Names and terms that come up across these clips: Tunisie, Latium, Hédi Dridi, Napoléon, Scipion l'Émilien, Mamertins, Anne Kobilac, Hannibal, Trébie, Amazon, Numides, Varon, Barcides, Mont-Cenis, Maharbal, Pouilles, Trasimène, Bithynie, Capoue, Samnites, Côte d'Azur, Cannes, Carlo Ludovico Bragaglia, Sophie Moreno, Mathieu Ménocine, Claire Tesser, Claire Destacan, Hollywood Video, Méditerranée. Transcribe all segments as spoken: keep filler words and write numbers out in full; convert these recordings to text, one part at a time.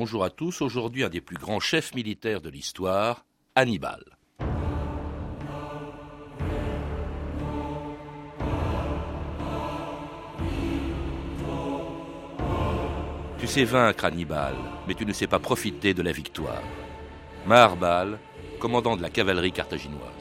Bonjour à tous, aujourd'hui un des plus grands chefs militaires de l'histoire, Hannibal. Tu sais vaincre, Hannibal, mais tu ne sais pas profiter de la victoire. Maharbal, commandant de la cavalerie carthaginoise.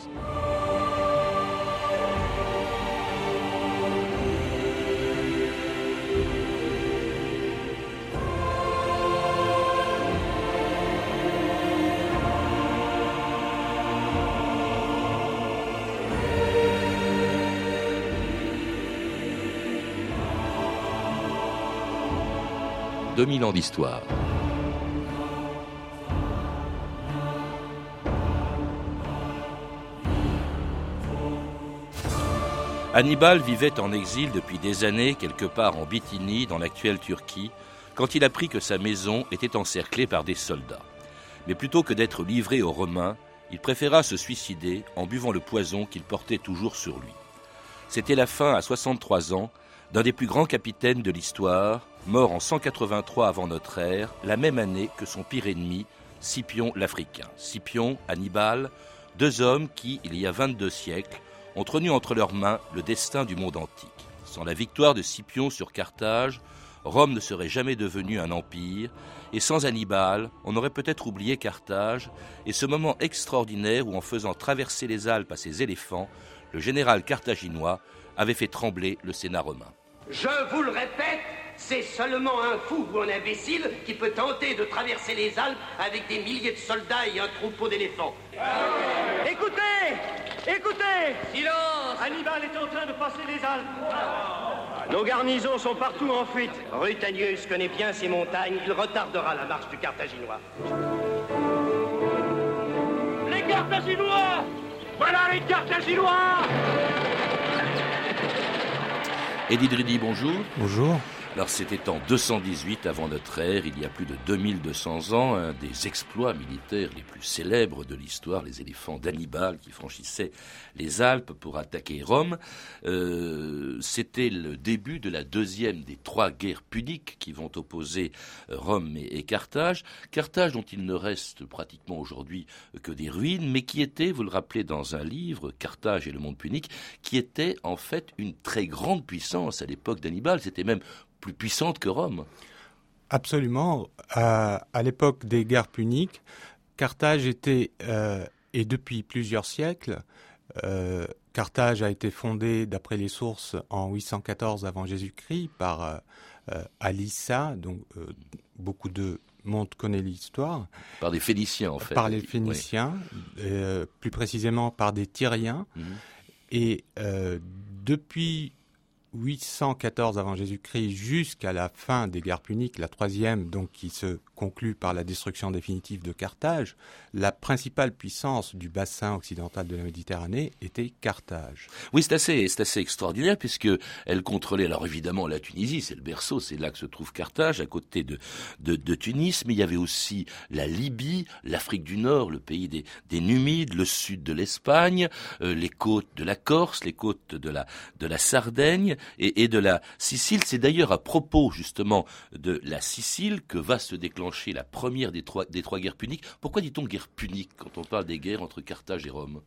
deux mille ans d'histoire. Hannibal vivait en exil depuis des années, quelque part en Bithynie, dans l'actuelle Turquie, quand il apprit que sa maison était encerclée par des soldats. Mais plutôt que d'être livré aux Romains, il préféra se suicider en buvant le poison qu'il portait toujours sur lui. C'était la fin, à soixante-trois ans, d'un des plus grands capitaines de l'histoire, mort en cent quatre-vingt-trois avant notre ère, la même année que son pire ennemi, Scipion l'Africain. Scipion, Hannibal, deux hommes qui, il y a vingt-deux siècles, ont tenu entre leurs mains le destin du monde antique. Sans la victoire de Scipion sur Carthage, Rome ne serait jamais devenue un empire, et sans Hannibal, on aurait peut-être oublié Carthage, et ce moment extraordinaire où, en faisant traverser les Alpes à ses éléphants, le général carthaginois avait fait trembler le Sénat romain. Je vous le répète, c'est seulement un fou ou un imbécile qui peut tenter de traverser les Alpes avec des milliers de soldats et un troupeau d'éléphants. Ouais. Écoutez, écoutez ! Silence ! Hannibal est en train de passer les Alpes. Nos garnisons sont partout en fuite. Rutanius connaît bien ces montagnes, il retardera la marche du Carthaginois. Les Carthaginois ! Voilà les Carthaginois ! Hédi Dridi, bonjour. Bonjour. Alors c'était en deux cent dix-huit avant notre ère, il y a plus de deux mille deux cents ans, un des exploits militaires les plus célèbres de l'histoire, les éléphants d'Hannibal qui franchissaient les Alpes pour attaquer Rome. Euh, c'était le début de la deuxième des trois guerres puniques qui vont opposer Rome et, et Carthage. Carthage dont il ne reste pratiquement aujourd'hui que des ruines, mais qui était, vous le rappelez dans un livre, Carthage et le monde punique, qui était en fait une très grande puissance à l'époque d'Hannibal, c'était même plus puissante que Rome. Absolument. Euh, à l'époque des guerres puniques, Carthage était, euh, et depuis plusieurs siècles, euh, Carthage a été fondée, d'après les sources, en huit cent quatorze avant Jésus-Christ par euh, euh, Alissa, donc euh, beaucoup de monde connaît l'histoire. Par des Phéniciens, en fait. Par les Phéniciens, oui. euh, plus précisément par des Tyriens. Mmh. Et euh, depuis huit cent quatorze avant Jésus-Christ jusqu'à la fin des guerres puniques, la troisième donc qui se conclut par la destruction définitive de Carthage, la principale puissance du bassin occidental de la Méditerranée était Carthage. Oui, c'est assez, c'est assez extraordinaire puisque elle contrôlait alors évidemment la Tunisie, c'est le berceau, c'est là que se trouve Carthage, à côté de, de, de Tunis, mais il y avait aussi la Libye, l'Afrique du Nord, le pays des, des Numides, le sud de l'Espagne, euh, les côtes de la Corse, les côtes de la, de la Sardaigne, Et, et de la Sicile. C'est d'ailleurs à propos justement de la Sicile que va se déclencher la première des trois, des trois guerres puniques. Pourquoi dit-on guerre punique quand on parle des guerres entre Carthage et Rome ?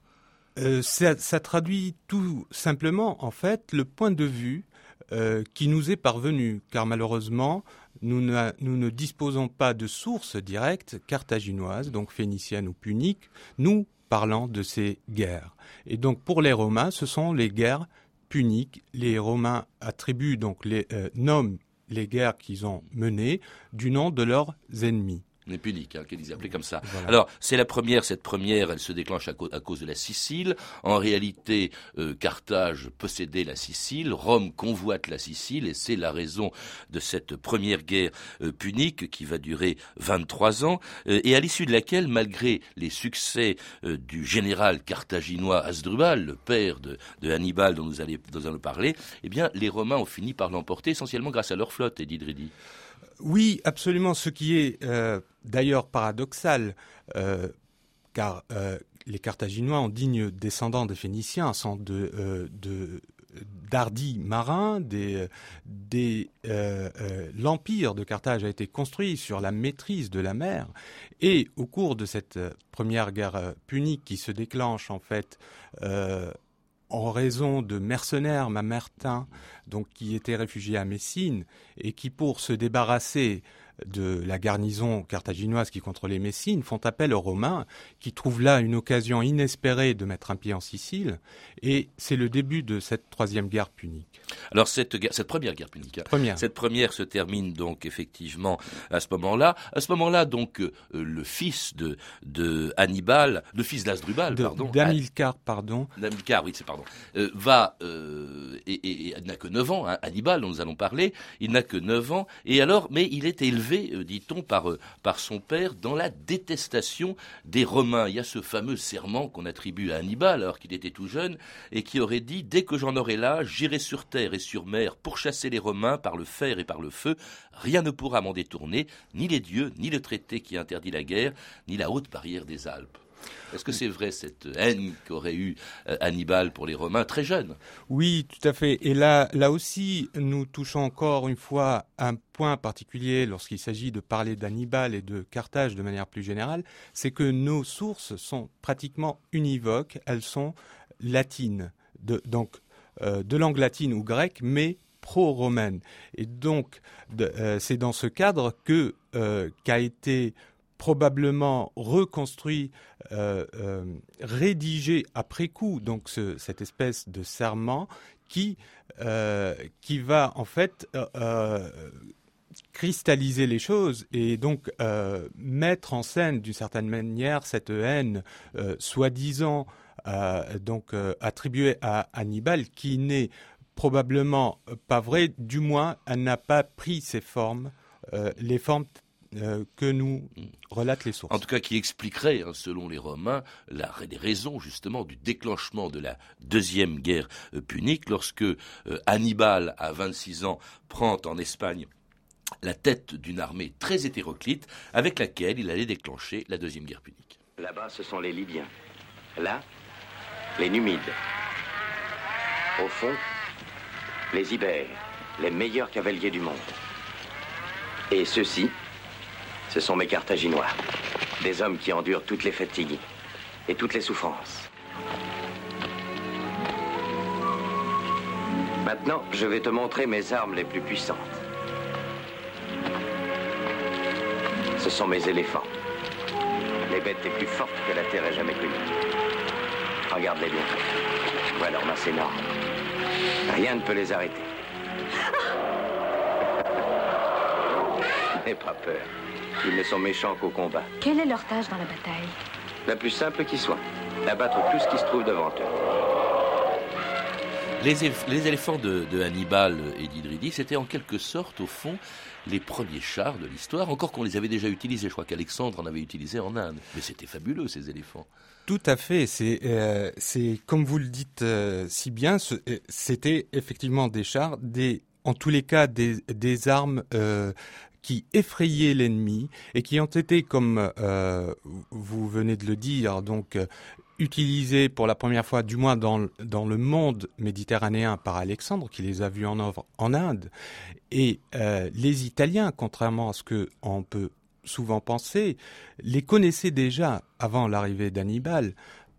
euh, ça, ça traduit tout simplement en fait le point de vue euh, qui nous est parvenu, car malheureusement nous ne, nous ne disposons pas de sources directes carthaginoises, donc phéniciennes ou puniques, nous parlant de ces guerres. Et donc pour les Romains, ce sont les guerres puniques. Les Romains attribuent donc les euh, nomment les guerres qu'ils ont menées du nom de leurs ennemis. Les puniques, hein, qu'ils appelaient comme ça. Voilà. Alors, c'est la première, cette première, elle se déclenche à, co- à cause de la Sicile. En réalité, euh, Carthage possédait la Sicile, Rome convoite la Sicile, et c'est la raison de cette première guerre euh, punique qui va durer vingt-trois ans, euh, et à l'issue de laquelle, malgré les succès euh, du général carthaginois Hasdrubal, le père de, de Hannibal dont nous allons parler, eh bien, les Romains ont fini par l'emporter, essentiellement grâce à leur flotte, Hédi Dridi. Oui, absolument, ce qui est euh, d'ailleurs paradoxal, euh, car euh, les Carthaginois en dignes descendants des Phéniciens sont de, euh, de, d'hardis marins. Des, des, euh, euh, l'empire de Carthage a été construit sur la maîtrise de la mer. Et au cours de cette première guerre punique qui se déclenche en fait euh, en raison de mercenaires mamertins, donc qui étaient réfugiés à Messine et qui, pour se débarrasser de la garnison carthaginoise qui contrôlait Messine, font appel aux Romains, qui trouvent là une occasion inespérée de mettre un pied en Sicile, et c'est le début de cette troisième guerre punique. Alors cette, guerre, cette première guerre punique, première. cette première se termine donc effectivement à ce moment-là. À ce moment-là, donc euh, le fils de, de Hannibal, le fils d'Hasdrubal, de, pardon, d'Hamilcar, pardon, d'Hamilcar, oui, c'est pardon, euh, va euh, et, et, et n'a que neuf ans. Hein, Hannibal, dont nous allons parler, il n'a que neuf ans, et alors, mais il est élevé, dit-on, par, par son père dans la détestation des Romains. Il y a ce fameux serment qu'on attribue à Hannibal alors qu'il était tout jeune et qui aurait dit « Dès que j'en aurai l'âge, j'irai sur terre et sur mer pour chasser les Romains par le fer et par le feu. Rien ne pourra m'en détourner, ni les dieux, ni le traité qui interdit la guerre, ni la haute barrière des Alpes. » Est-ce que c'est vrai cette haine qu'aurait eu Hannibal pour les Romains très jeune? Oui, tout à fait. Et là, là aussi, nous touchons encore une fois un point particulier lorsqu'il s'agit de parler d'Hannibal et de Carthage de manière plus générale, c'est que nos sources sont pratiquement univoques. Elles sont latines, de, donc euh, de langue latine ou grecque, mais pro-romaine. Et donc, de, euh, c'est dans ce cadre que euh, qu'a été probablement reconstruit, euh, euh, rédigé après coup, donc ce, cette espèce de serment qui, euh, qui va en fait euh, euh, cristalliser les choses et donc euh, mettre en scène d'une certaine manière cette haine euh, soi-disant euh, donc euh, attribuée à Hannibal, qui n'est probablement pas vraie, du moins elle n'a pas pris ses formes, euh, les formes Euh, que nous relatent les sources. En tout cas, qui expliquerait, hein, selon les Romains, la, les raisons justement du déclenchement de la deuxième guerre euh, punique, lorsque euh, Hannibal, à vingt-six ans, prend en Espagne la tête d'une armée très hétéroclite, avec laquelle il allait déclencher la deuxième guerre punique. Là-bas, ce sont les Libyens. Là, les Numides. Au fond, les Ibères, les meilleurs cavaliers du monde. Et ceux-ci, ce sont mes Carthaginois, des hommes qui endurent toutes les fatigues et toutes les souffrances. Maintenant, je vais te montrer mes armes les plus puissantes. Ce sont mes éléphants, les bêtes les plus fortes que la terre ait jamais connues. Regarde-les bien. Tu vois leur masse énorme. Rien ne peut les arrêter. N'aie pas peur. Ils ne sont méchants qu'au combat. Quelle est leur tâche dans la bataille? La plus simple qui soit, abattre tout ce qui se trouve devant eux. Les, éf- les éléphants de, de Hannibal et Hédi Dridi, c'était en quelque sorte, au fond, les premiers chars de l'histoire, encore qu'on les avait déjà utilisés. Je crois qu'Alexandre en avait utilisé en Inde. Mais c'était fabuleux, ces éléphants. Tout à fait. C'est, euh, c'est comme vous le dites euh, si bien, ce, euh, c'était effectivement des chars, des, en tous les cas des, des armes euh, qui effrayaient l'ennemi et qui ont été, comme euh, vous venez de le dire, donc euh, utilisés pour la première fois, du moins dans, dans le monde méditerranéen, par Alexandre, qui les a vus en œuvre en Inde. Et euh, les Italiens, contrairement à ce qu'on peut souvent penser, les connaissaient déjà avant l'arrivée d'Hannibal,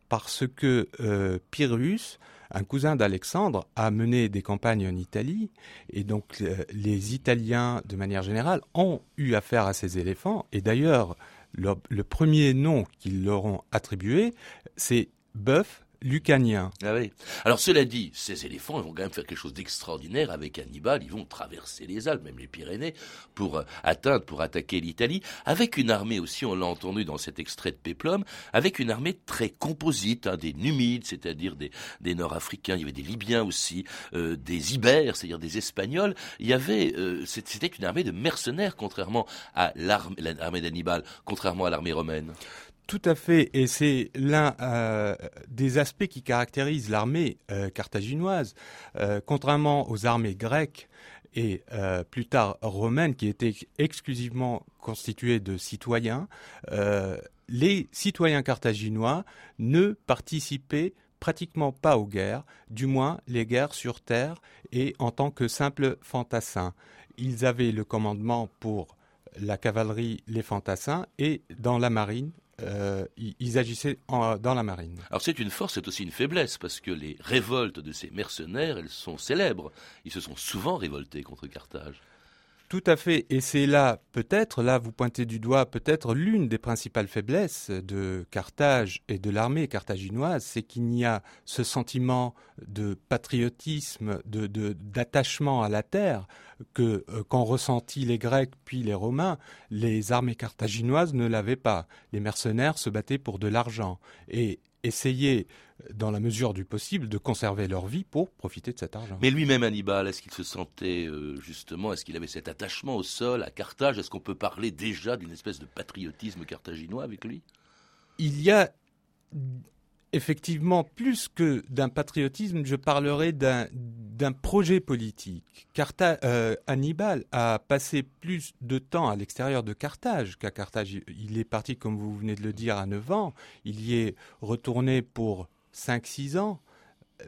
parce que euh, Pyrrhus, un cousin d'Alexandre, a mené des campagnes en Italie, et donc euh, les Italiens, de manière générale, ont eu affaire à ces éléphants. Et d'ailleurs, le, le premier nom qu'ils leur ont attribué, c'est bœuf lucanien. Ah oui. Alors cela dit, ces éléphants, ils vont quand même faire quelque chose d'extraordinaire avec Hannibal. Ils vont traverser les Alpes, même les Pyrénées, pour atteindre, pour attaquer l'Italie, avec une armée aussi, on l'a entendu dans cet extrait de Péplum, avec une armée très composite, hein, des Numides, c'est-à-dire des, des Nord-Africains, il y avait des Libyens aussi, euh, des Ibères, c'est-à-dire des Espagnols. Il y avait, euh, c'était une armée de mercenaires, contrairement à l'armée, l'armée d'Hannibal, contrairement à l'armée romaine. Tout à fait, et c'est l'un euh, des aspects qui caractérise l'armée euh, carthaginoise, euh, contrairement aux armées grecques et euh, plus tard romaines, qui étaient exclusivement constituées de citoyens. Euh, les citoyens carthaginois ne participaient pratiquement pas aux guerres, du moins les guerres sur terre et en tant que simples fantassins. Ils avaient le commandement pour la cavalerie, les fantassins, et dans la marine, euh, ils agissaient en, dans la marine. Alors c'est une force, c'est aussi une faiblesse, parce que les révoltes de ces mercenaires, elles sont célèbres. Ils se sont souvent révoltés contre Carthage. Tout à fait, et c'est là peut-être, là vous pointez du doigt peut-être l'une des principales faiblesses de Carthage et de l'armée carthaginoise, c'est qu'il n'y a ce sentiment de patriotisme, de, de, d'attachement à la terre que, euh, qu'ont ressenti les Grecs puis les Romains. Les armées carthaginoises ne l'avaient pas. Les mercenaires se battaient pour de l'argent et essayaient, dans la mesure du possible, de conserver leur vie pour profiter de cet argent. Mais lui-même, Hannibal, est-ce qu'il se sentait, euh, justement, est-ce qu'il avait cet attachement au sol, à Carthage? Est-ce qu'on peut parler déjà d'une espèce de patriotisme carthaginois avec lui? Il y a effectivement plus que d'un patriotisme, je parlerai d'un, d'un projet politique. Cartha- euh, Hannibal a passé plus de temps à l'extérieur de Carthage qu'à Carthage. Il est parti, comme vous venez de le dire, à neuf ans. Il y est retourné pour cinq six ans,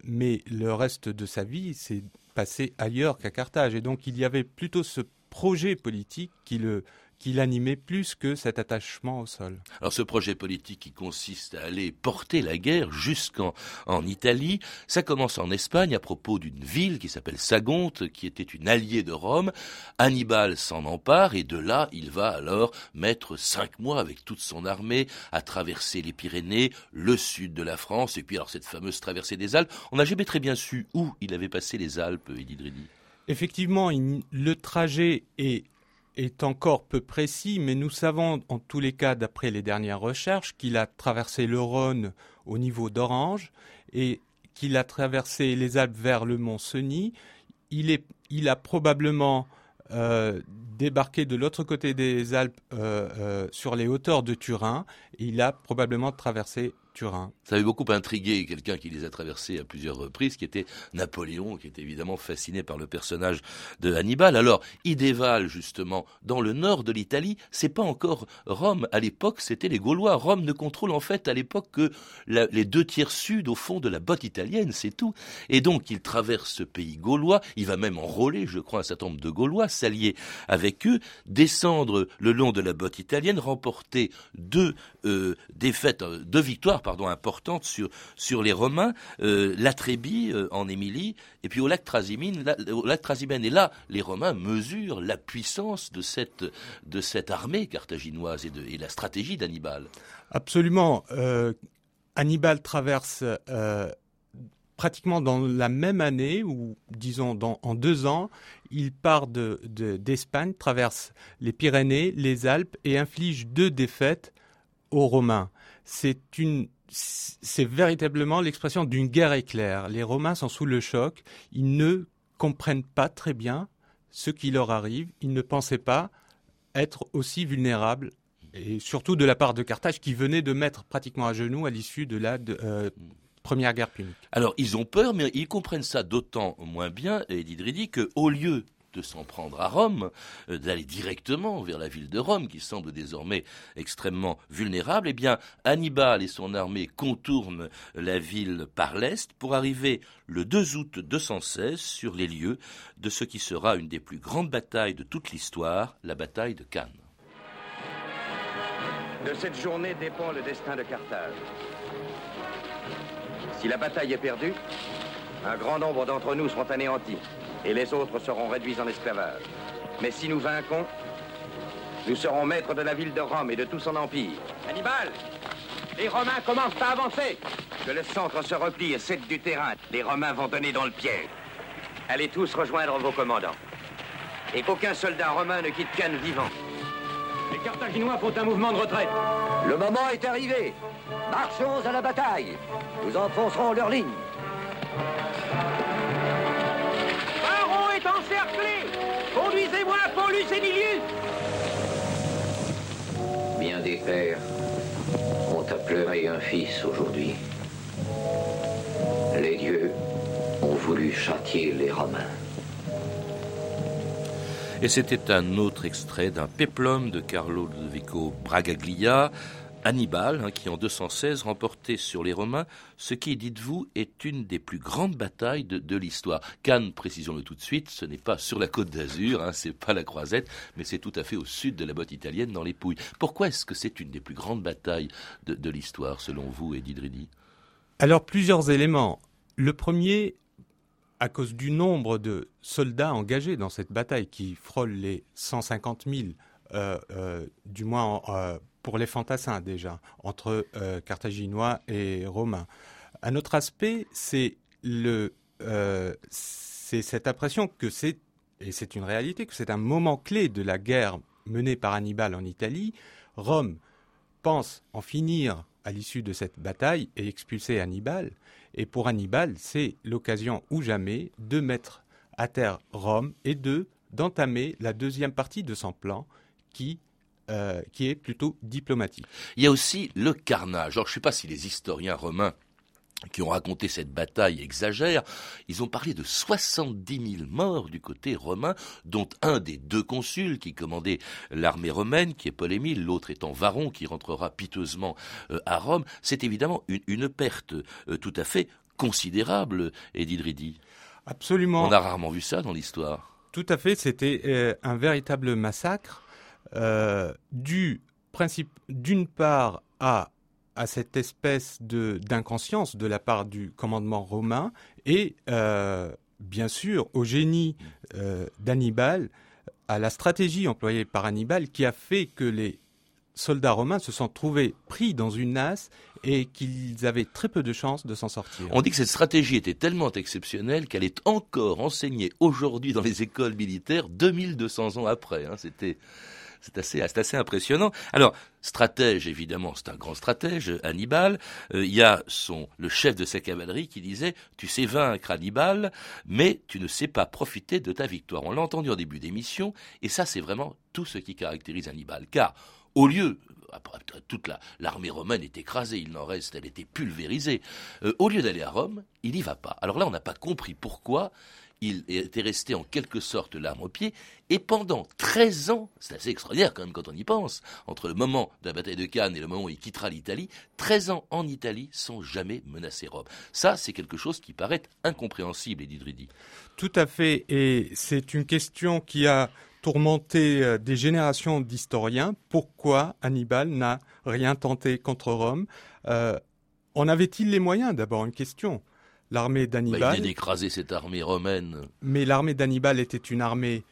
mais le reste de sa vie s'est passé ailleurs qu'à Carthage. Et donc il y avait plutôt ce projet politique qui le... qu'il animait plus que cet attachement au sol. Alors ce projet politique qui consiste à aller porter la guerre jusqu'en en Italie, ça commence en Espagne à propos d'une ville qui s'appelle Sagonte, qui était une alliée de Rome. Hannibal s'en empare et de là, il va alors mettre cinq mois avec toute son armée à traverser les Pyrénées, le sud de la France et puis alors cette fameuse traversée des Alpes. On n'a jamais très bien su où il avait passé les Alpes, Hédi Dridi. Effectivement, il, le trajet est... est encore peu précis, mais nous savons en tous les cas, d'après les dernières recherches, qu'il a traversé le Rhône au niveau d'Orange et qu'il a traversé les Alpes vers le Mont-Cenis. Il, est, il a probablement euh, débarqué de l'autre côté des Alpes euh, euh, sur les hauteurs de Turin. Il a probablement traversé Turin. Ça avait beaucoup intrigué quelqu'un qui les a traversés à plusieurs reprises, qui était Napoléon, qui était évidemment fasciné par le personnage de Hannibal. Alors, il dévale justement dans le nord de l'Italie. C'est pas encore Rome. À l'époque, c'était les Gaulois. Rome ne contrôle en fait à l'époque que la, les deux tiers sud au fond de la botte italienne, c'est tout. Et donc, il traverse ce pays gaulois. Il va même enrôler, je crois, un certain nombre de Gaulois, s'allier avec eux, descendre le long de la botte italienne, remporter deux euh, défaites, deux victoires Pardon, importante sur, sur les Romains, euh, la Trébie euh, en Émilie, et puis au lac Trasimène. La, au lac Trasimène. Et là, les Romains mesurent la puissance de cette, de cette armée carthaginoise et, de, et la stratégie d'Hannibal. Absolument. Euh, Hannibal traverse euh, pratiquement dans la même année, ou disons dans, en deux ans, il part de, de, d'Espagne, traverse les Pyrénées, les Alpes et inflige deux défaites aux Romains. C'est une, c'est véritablement l'expression d'une guerre éclair. Les Romains sont sous le choc. Ils ne comprennent pas très bien ce qui leur arrive. Ils ne pensaient pas être aussi vulnérables, et surtout de la part de Carthage qui venait de mettre pratiquement à genoux à l'issue de la... De, euh, Première guerre punique. Alors, ils ont peur, mais ils comprennent ça d'autant moins bien, Hédi Dridi, qu'au lieu de s'en prendre à Rome, euh, d'aller directement vers la ville de Rome, qui semble désormais extrêmement vulnérable, eh bien, Hannibal et son armée contournent la ville par l'est pour arriver le deux août deux cent seize sur les lieux de ce qui sera une des plus grandes batailles de toute l'histoire, la bataille de Cannes. De cette journée dépend le destin de Carthage. Si la bataille est perdue, un grand nombre d'entre nous seront anéantis et les autres seront réduits en esclavage. Mais si nous vainquons, nous serons maîtres de la ville de Rome et de tout son empire. Hannibal, les Romains commencent à avancer. Que le centre se replie et cède du terrain, les Romains vont donner dans le piège. Allez tous rejoindre vos commandants. Et qu'aucun soldat romain ne quitte Cannes vivant. Les Carthaginois font un mouvement de retraite. Le moment est arrivé. Marchons à la bataille. Nous enfoncerons leurs lignes. Encerclés! Conduisez-moi à Paulus et Milius! Bien des pères ont à pleurer un fils aujourd'hui. Les dieux ont voulu châtier les Romains. Et c'était un autre extrait d'un péplum de Carlo Ludovico Bragaglia, Hannibal, hein, qui en deux cent seize remportait sur les Romains ce qui, dites-vous, est une des plus grandes batailles de, de l'histoire. Cannes, précisons-le tout de suite, ce n'est pas sur la Côte d'Azur, hein, c'est pas la Croisette, mais c'est tout à fait au sud de la botte italienne, dans les Pouilles. Pourquoi est-ce que c'est une des plus grandes batailles de, de l'histoire, selon vous, Hédi Dridi? Alors, plusieurs éléments. Le premier, à cause du nombre de soldats engagés dans cette bataille, qui frôle les cent cinquante mille, euh, euh, du moins en, euh, pour les fantassins déjà, entre euh, Carthaginois et Romains. Un autre aspect, c'est, le, euh, c'est cette impression que c'est, et c'est une réalité, que c'est un moment clé de la guerre menée par Hannibal en Italie. Rome pense en finir à l'issue de cette bataille et expulser Hannibal. Et pour Hannibal, c'est l'occasion ou jamais de mettre à terre Rome et de, d'entamer la deuxième partie de son plan qui, euh, qui est plutôt diplomatique. Il y a aussi le carnage. Alors, je ne sais pas si les historiens romains qui ont raconté cette bataille exagère, ils ont parlé de soixante-dix mille morts du côté romain, dont un des deux consuls qui commandait l'armée romaine, qui est Paul-Émile, l'autre étant Varon, qui rentrera piteusement euh, à Rome. C'est évidemment une, une perte euh, tout à fait considérable, Hédi Dridi. Absolument. On a rarement vu ça dans l'histoire. Tout à fait, c'était euh, un véritable massacre, euh, dû principe, d'une part à... à cette espèce de, d'inconscience de la part du commandement romain et, euh, bien sûr, au génie euh, d'Hannibal, à la stratégie employée par Hannibal qui a fait que les soldats romains se sont trouvés pris dans une nasse et qu'ils avaient très peu de chances de s'en sortir. On dit que cette stratégie était tellement exceptionnelle qu'elle est encore enseignée aujourd'hui dans les écoles militaires deux mille deux cents ans après. Hein, c'était... C'est assez, c'est assez impressionnant. Alors, stratège, évidemment, c'est un grand stratège, Hannibal. Euh, il y a son, le chef de sa cavalerie qui disait « Tu sais vaincre, Hannibal, mais tu ne sais pas profiter de ta victoire. » On l'a entendu au début d'émission, et ça, c'est vraiment tout ce qui caractérise Hannibal. Car, au lieu... toute la, l'armée romaine est écrasée, il n'en reste, elle était pulvérisée. Euh, au lieu d'aller à Rome, il n'y va pas. Alors là, on n'a pas compris pourquoi il était resté en quelque sorte l'arme au pied. Et pendant treize ans, c'est assez extraordinaire quand même quand on y pense, entre le moment de la bataille de Cannes et le moment où il quittera l'Italie, treize ans en Italie sans jamais menacer Rome. Ça, c'est quelque chose qui paraît incompréhensible, Hédi Dridi. Tout à fait, et c'est une question qui a... tourmenté des générations d'historiens, pourquoi Hannibal n'a rien tenté contre Rome? euh, En avait-il les moyens? D'abord, une question. L'armée d'Hannibal... Bah, il vient d'écraser cette armée romaine. Mais l'armée d'Hannibal était une armée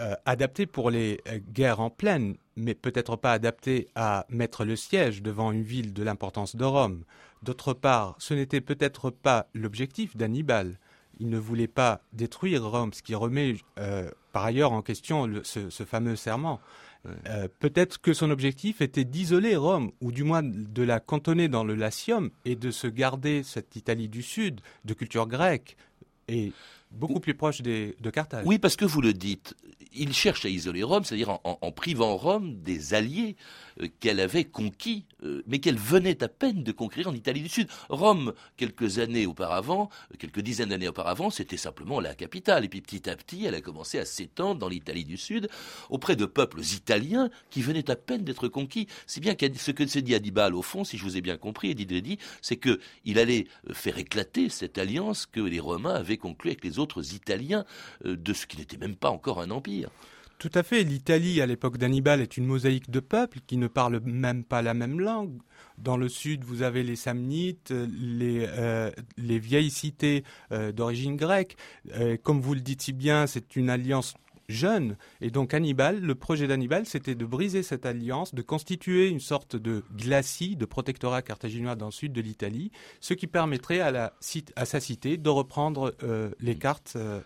euh, adaptée pour les euh, guerres en plaine, mais peut-être pas adaptée à mettre le siège devant une ville de l'importance de Rome. D'autre part, ce n'était peut-être pas l'objectif d'Hannibal. Il ne voulait pas détruire Rome, ce qui remet euh, par ailleurs en question le, ce, ce fameux serment. Ouais. Euh, peut-être que son objectif était d'isoler Rome, ou du moins de la cantonner dans le Latium, et de se garder cette Italie du Sud, de culture grecque, et beaucoup plus proche des, de Carthage. Oui, parce que vous le dites, il cherche à isoler Rome, c'est-à-dire en, en, en privant Rome des alliés euh, qu'elle avait conquis, euh, mais qu'elle venait à peine de conquérir en Italie du Sud. Rome, quelques années auparavant, quelques dizaines d'années auparavant, c'était simplement la capitale. Et puis petit à petit, elle a commencé à s'étendre dans l'Italie du Sud, auprès de peuples italiens qui venaient à peine d'être conquis. C'est bien ce que s'est dit Hannibal, au fond, si je vous ai bien compris, Hédi Dridi, c'est qu'il allait faire éclater cette alliance que les Romains avaient conclue avec les autres Autres Italiens euh, de ce qui n'était même pas encore un empire. Tout à fait. L'Italie, à l'époque d'Hannibal, est une mosaïque de peuples qui ne parlent même pas la même langue. Dans le sud, vous avez les Samnites, les, euh, les vieilles cités euh, d'origine grecque. Euh, comme vous le dites si bien, c'est une alliance jeune. Et donc Hannibal, le projet d'Hannibal, c'était de briser cette alliance, de constituer une sorte de glacis, de protectorat carthaginois dans le sud de l'Italie, ce qui permettrait à, la, à sa cité de reprendre euh, les cartes euh,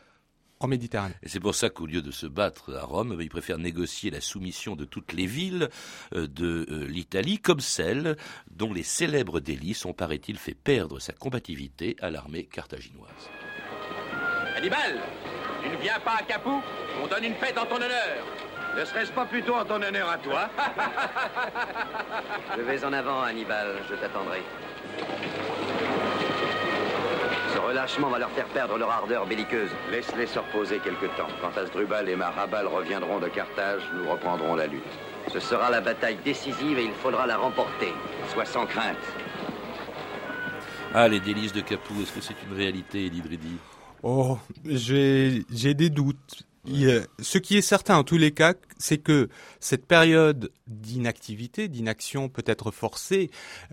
en Méditerranée. Et c'est pour ça qu'au lieu de se battre à Rome, il préfère négocier la soumission de toutes les villes de l'Italie, comme celle dont les célèbres délices ont, paraît-il, fait perdre sa combativité à l'armée carthaginoise. Hannibal! Tu ne viens pas à Capoue, on donne une fête en ton honneur. Ne serait-ce pas plutôt en ton honneur à toi? Je vais en avant, Hannibal, je t'attendrai. Ce relâchement va leur faire perdre leur ardeur belliqueuse. Laisse-les se reposer quelque temps. Quand Hasdrubal et Maharbal reviendront de Carthage, nous reprendrons la lutte. Ce sera la bataille décisive et il faudra la remporter. Sois sans crainte. Ah, les délices de Capoue, est-ce que c'est une réalité, Hédi Dridi? Oh, j'ai, j'ai des doutes. Il, euh, ce qui est certain en tous les cas, c'est que cette période d'inactivité, d'inaction peut-être forcée,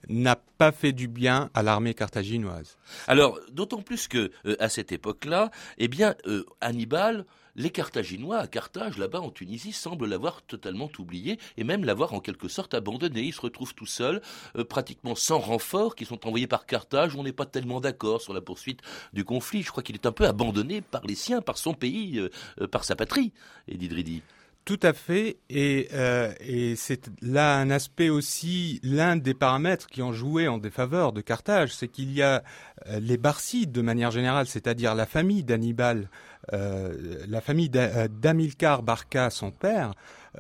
n'a pas fait du bien à l'armée carthaginoise. Alors, d'autant plus que euh, à cette époque-là, eh bien, euh, Hannibal, les Carthaginois à Carthage, là-bas en Tunisie, semblent l'avoir totalement oublié et même l'avoir en quelque sorte abandonné. Ils se retrouvent tout seuls, euh, pratiquement sans renforts, qui sont envoyés par Carthage. On n'est pas tellement d'accord sur la poursuite du conflit. Je crois qu'il est un peu abandonné par les siens, par son pays, euh, euh, par sa patrie, Hédi Dridi. Tout à fait, et, euh, et c'est là un aspect aussi, l'un des paramètres qui ont joué en défaveur de Carthage, c'est qu'il y a euh, les Barcides de manière générale, c'est-à-dire la famille d'Hannibal, euh, la famille d'A- d'Hamilcar Barca, son père,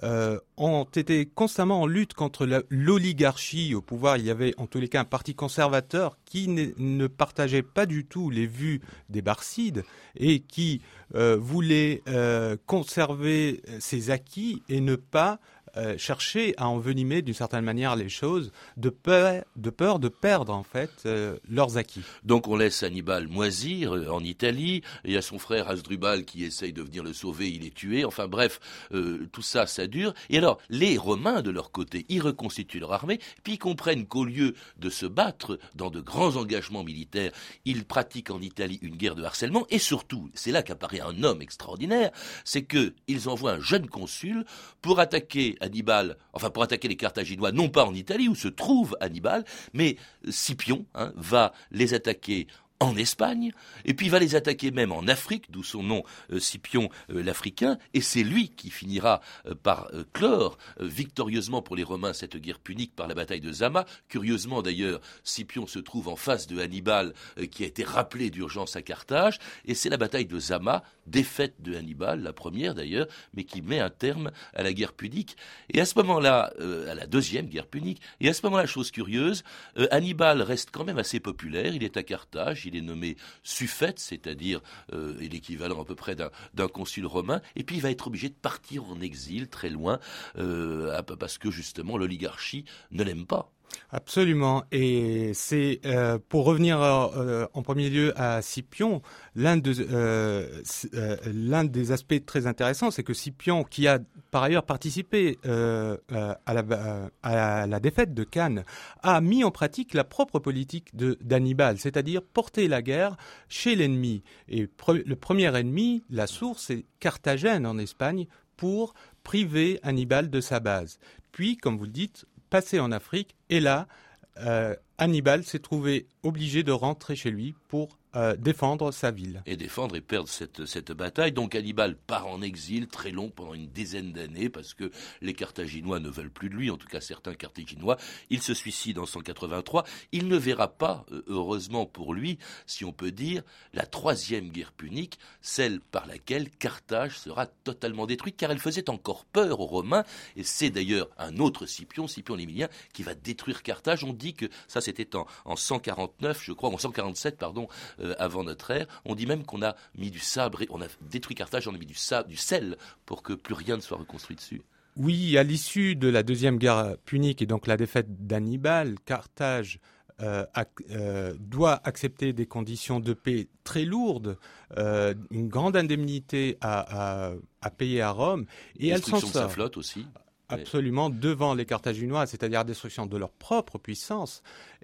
euh, ont été constamment en lutte contre la, l'oligarchie au pouvoir. Il y avait en tous les cas un parti conservateur qui ne, ne partageait pas du tout les vues des Barcides et qui euh, voulait euh, conserver ses acquis et ne pas euh, chercher à envenimer d'une certaine manière les choses de peur de, peur de perdre en fait euh, leurs acquis. Donc on laisse Hannibal moisir euh, en Italie, il y a son frère Hasdrubal qui essaye de venir le sauver, il est tué, enfin bref, euh, tout ça, ça dure. Et alors les Romains de leur côté, ils reconstituent leur armée, puis ils comprennent qu'au lieu de se battre dans de grands engagements militaires, ils pratiquent en Italie une guerre de harcèlement, et surtout, c'est là qu'apparaît un homme extraordinaire, c'est qu'ils envoient un jeune consul pour attaquer Hannibal, enfin pour attaquer les Carthaginois, non pas en Italie où se trouve Hannibal, mais Scipion hein, va les attaquer en Espagne, et puis il va les attaquer même en Afrique, d'où son nom euh, Scipion euh, l'Africain, et c'est lui qui finira euh, par euh, clore euh, victorieusement pour les Romains cette guerre punique par la bataille de Zama. Curieusement d'ailleurs, Scipion se trouve en face de Hannibal euh, qui a été rappelé d'urgence à Carthage, et c'est la bataille de Zama, défaite de Hannibal, la première d'ailleurs, mais qui met un terme à la guerre punique, et à ce moment-là, euh, à la deuxième guerre punique, et à ce moment-là, chose curieuse, euh, Hannibal reste quand même assez populaire, il est à Carthage, il est nommé suffète, c'est-à-dire euh, l'équivalent à peu près d'un, d'un consul romain, et puis il va être obligé de partir en exil très loin, euh, parce que justement l'oligarchie ne l'aime pas. Absolument, et c'est euh, pour revenir euh, en premier lieu à Scipion, l'un, de, euh, euh, l'un des aspects très intéressants, c'est que Scipion, qui a par ailleurs participé euh, euh, à, la, euh, à la défaite de Cannes, a mis en pratique la propre politique de, d'Hannibal, c'est-à-dire porter la guerre chez l'ennemi. Et pre- le premier ennemi, la source, c'est Carthagène en Espagne, pour priver Hannibal de sa base. Puis, comme vous le dites, passé en Afrique, et là, euh, Hannibal s'est trouvé obligé de rentrer chez lui pour euh, défendre sa ville. Et défendre et perdre cette, cette bataille. Donc Hannibal part en exil très long pendant une dizaine d'années parce que les Carthaginois ne veulent plus de lui, en tout cas certains Carthaginois. Il se suicide en cent quatre-vingt-trois. Il ne verra pas, heureusement pour lui, si on peut dire, la troisième guerre punique, celle par laquelle Carthage sera totalement détruite car elle faisait encore peur aux Romains. Et c'est d'ailleurs un autre Scipion, Scipion l'Émilien, qui va détruire Carthage. On dit que ça c'était en, en cent quarante-neuf, je crois, en cent quarante-sept, pardon, euh, avant notre ère. On dit même qu'on a mis du sabre, et on a détruit Carthage, on a mis du sabre, du sel, pour que plus rien ne soit reconstruit dessus. Oui, à l'issue de la deuxième guerre punique et donc la défaite d'Hannibal, Carthage euh, ac- euh, doit accepter des conditions de paix très lourdes, euh, une grande indemnité à, à, à payer à Rome, et elle s'en sort. Destruction de sa flotte aussi. Absolument, devant les Carthaginois, c'est-à-dire la destruction de leur propre puissance.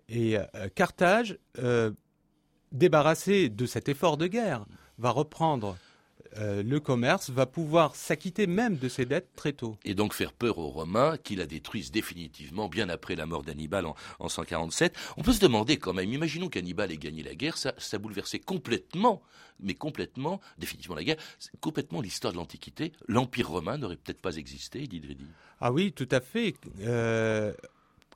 Et euh, Carthage, euh, débarrassée de cet effort de guerre, va reprendre euh, le commerce, va pouvoir s'acquitter même de ses dettes très tôt. Et donc faire peur aux Romains qui la détruisent définitivement bien après la mort d'Hannibal en, en cent quarante-sept. On peut se demander quand même, imaginons qu'Hannibal ait gagné la guerre, ça, ça bouleversait complètement, mais complètement, définitivement la guerre, complètement l'histoire de l'Antiquité. L'Empire romain n'aurait peut-être pas existé, Hédi Dridi. Ah oui, tout à fait. Euh...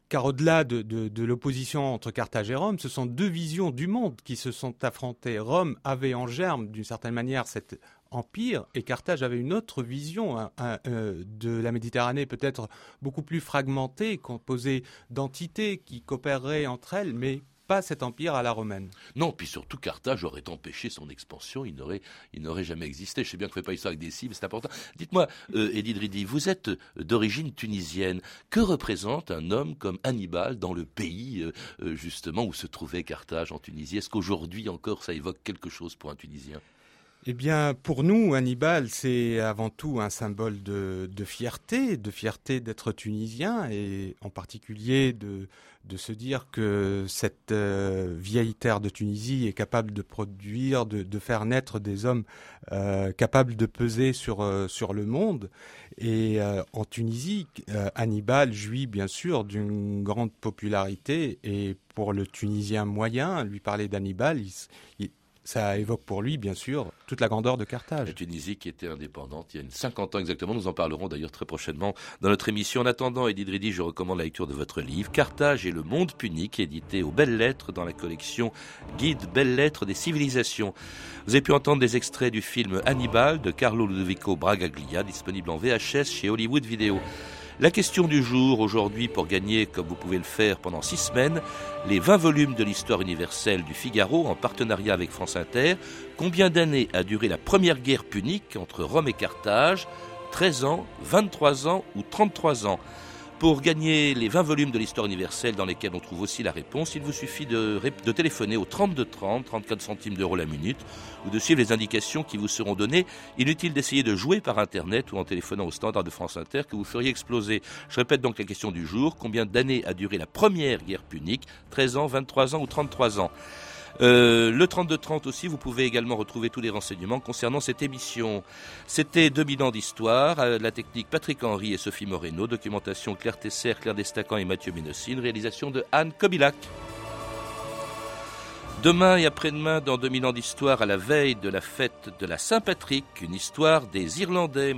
Car au-delà de, de, de l'opposition entre Carthage et Rome, ce sont deux visions du monde qui se sont affrontées. Rome avait en germe, d'une certaine manière, cet empire, et Carthage avait une autre vision hein, hein, euh, de la Méditerranée, peut-être beaucoup plus fragmentée, composée d'entités qui coopéreraient entre elles, mais pas cet empire à la romaine. Non, puis surtout Carthage aurait empêché son expansion, il n'aurait, il n'aurait jamais existé. Je sais bien qu'on ne fait pas histoire avec des si, mais c'est important. Dites-moi, euh, Hédi Dridi, vous êtes d'origine tunisienne. Que représente un homme comme Hannibal dans le pays, euh, justement, où se trouvait Carthage en Tunisie? Est-ce qu'aujourd'hui encore, ça évoque quelque chose pour un Tunisien? Eh bien, pour nous, Hannibal, c'est avant tout un symbole de, de fierté, de fierté d'être tunisien et en particulier de, de se dire que cette euh, vieille terre de Tunisie est capable de produire, de, de faire naître des hommes euh, capables de peser sur, euh, sur le monde. Et euh, en Tunisie, euh, Hannibal jouit bien sûr d'une grande popularité et pour le Tunisien moyen, lui parler d'Hannibal, il, il ça évoque pour lui, bien sûr, toute la grandeur de Carthage. La Tunisie qui était indépendante il y a une cinquante ans exactement. Nous en parlerons d'ailleurs très prochainement dans notre émission. En attendant, Hédi Dridi, je recommande la lecture de votre livre « Carthage et le monde punique » édité aux Belles Lettres dans la collection « Guide Belles Lettres des civilisations ». Vous avez pu entendre des extraits du film « Hannibal » de Carlo Ludovico Bragaglia, disponible en V H S chez Hollywood Video. La question du jour aujourd'hui pour gagner, comme vous pouvez le faire pendant six semaines, les vingt volumes de l'histoire universelle du Figaro en partenariat avec France Inter. Combien d'années a duré la première guerre punique entre Rome et Carthage? treize ans, vingt-trois ans ou trente-trois ans? Pour gagner les vingt volumes de l'histoire universelle dans lesquels on trouve aussi la réponse, il vous suffit de, de téléphoner au trente-deux trente, trente-quatre centimes d'euros la minute, ou de suivre les indications qui vous seront données. Inutile d'essayer de jouer par Internet ou en téléphonant au standard de France Inter que vous feriez exploser. Je répète donc la question du jour. Combien d'années a duré la première guerre punique? treize ans, vingt-trois ans ou trente-trois ans? Euh, le trente-deux trente aussi, vous pouvez également retrouver tous les renseignements concernant cette émission. C'était deux mille ans d'histoire, euh, la technique Patrick Henry et Sophie Moreno, documentation Claire Tesser, Claire Destacan et Mathieu Ménocine, réalisation de Anne Kobilac. Demain et après-demain, dans deux mille ans d'histoire, à la veille de la fête de la Saint-Patrick, une histoire des Irlandais.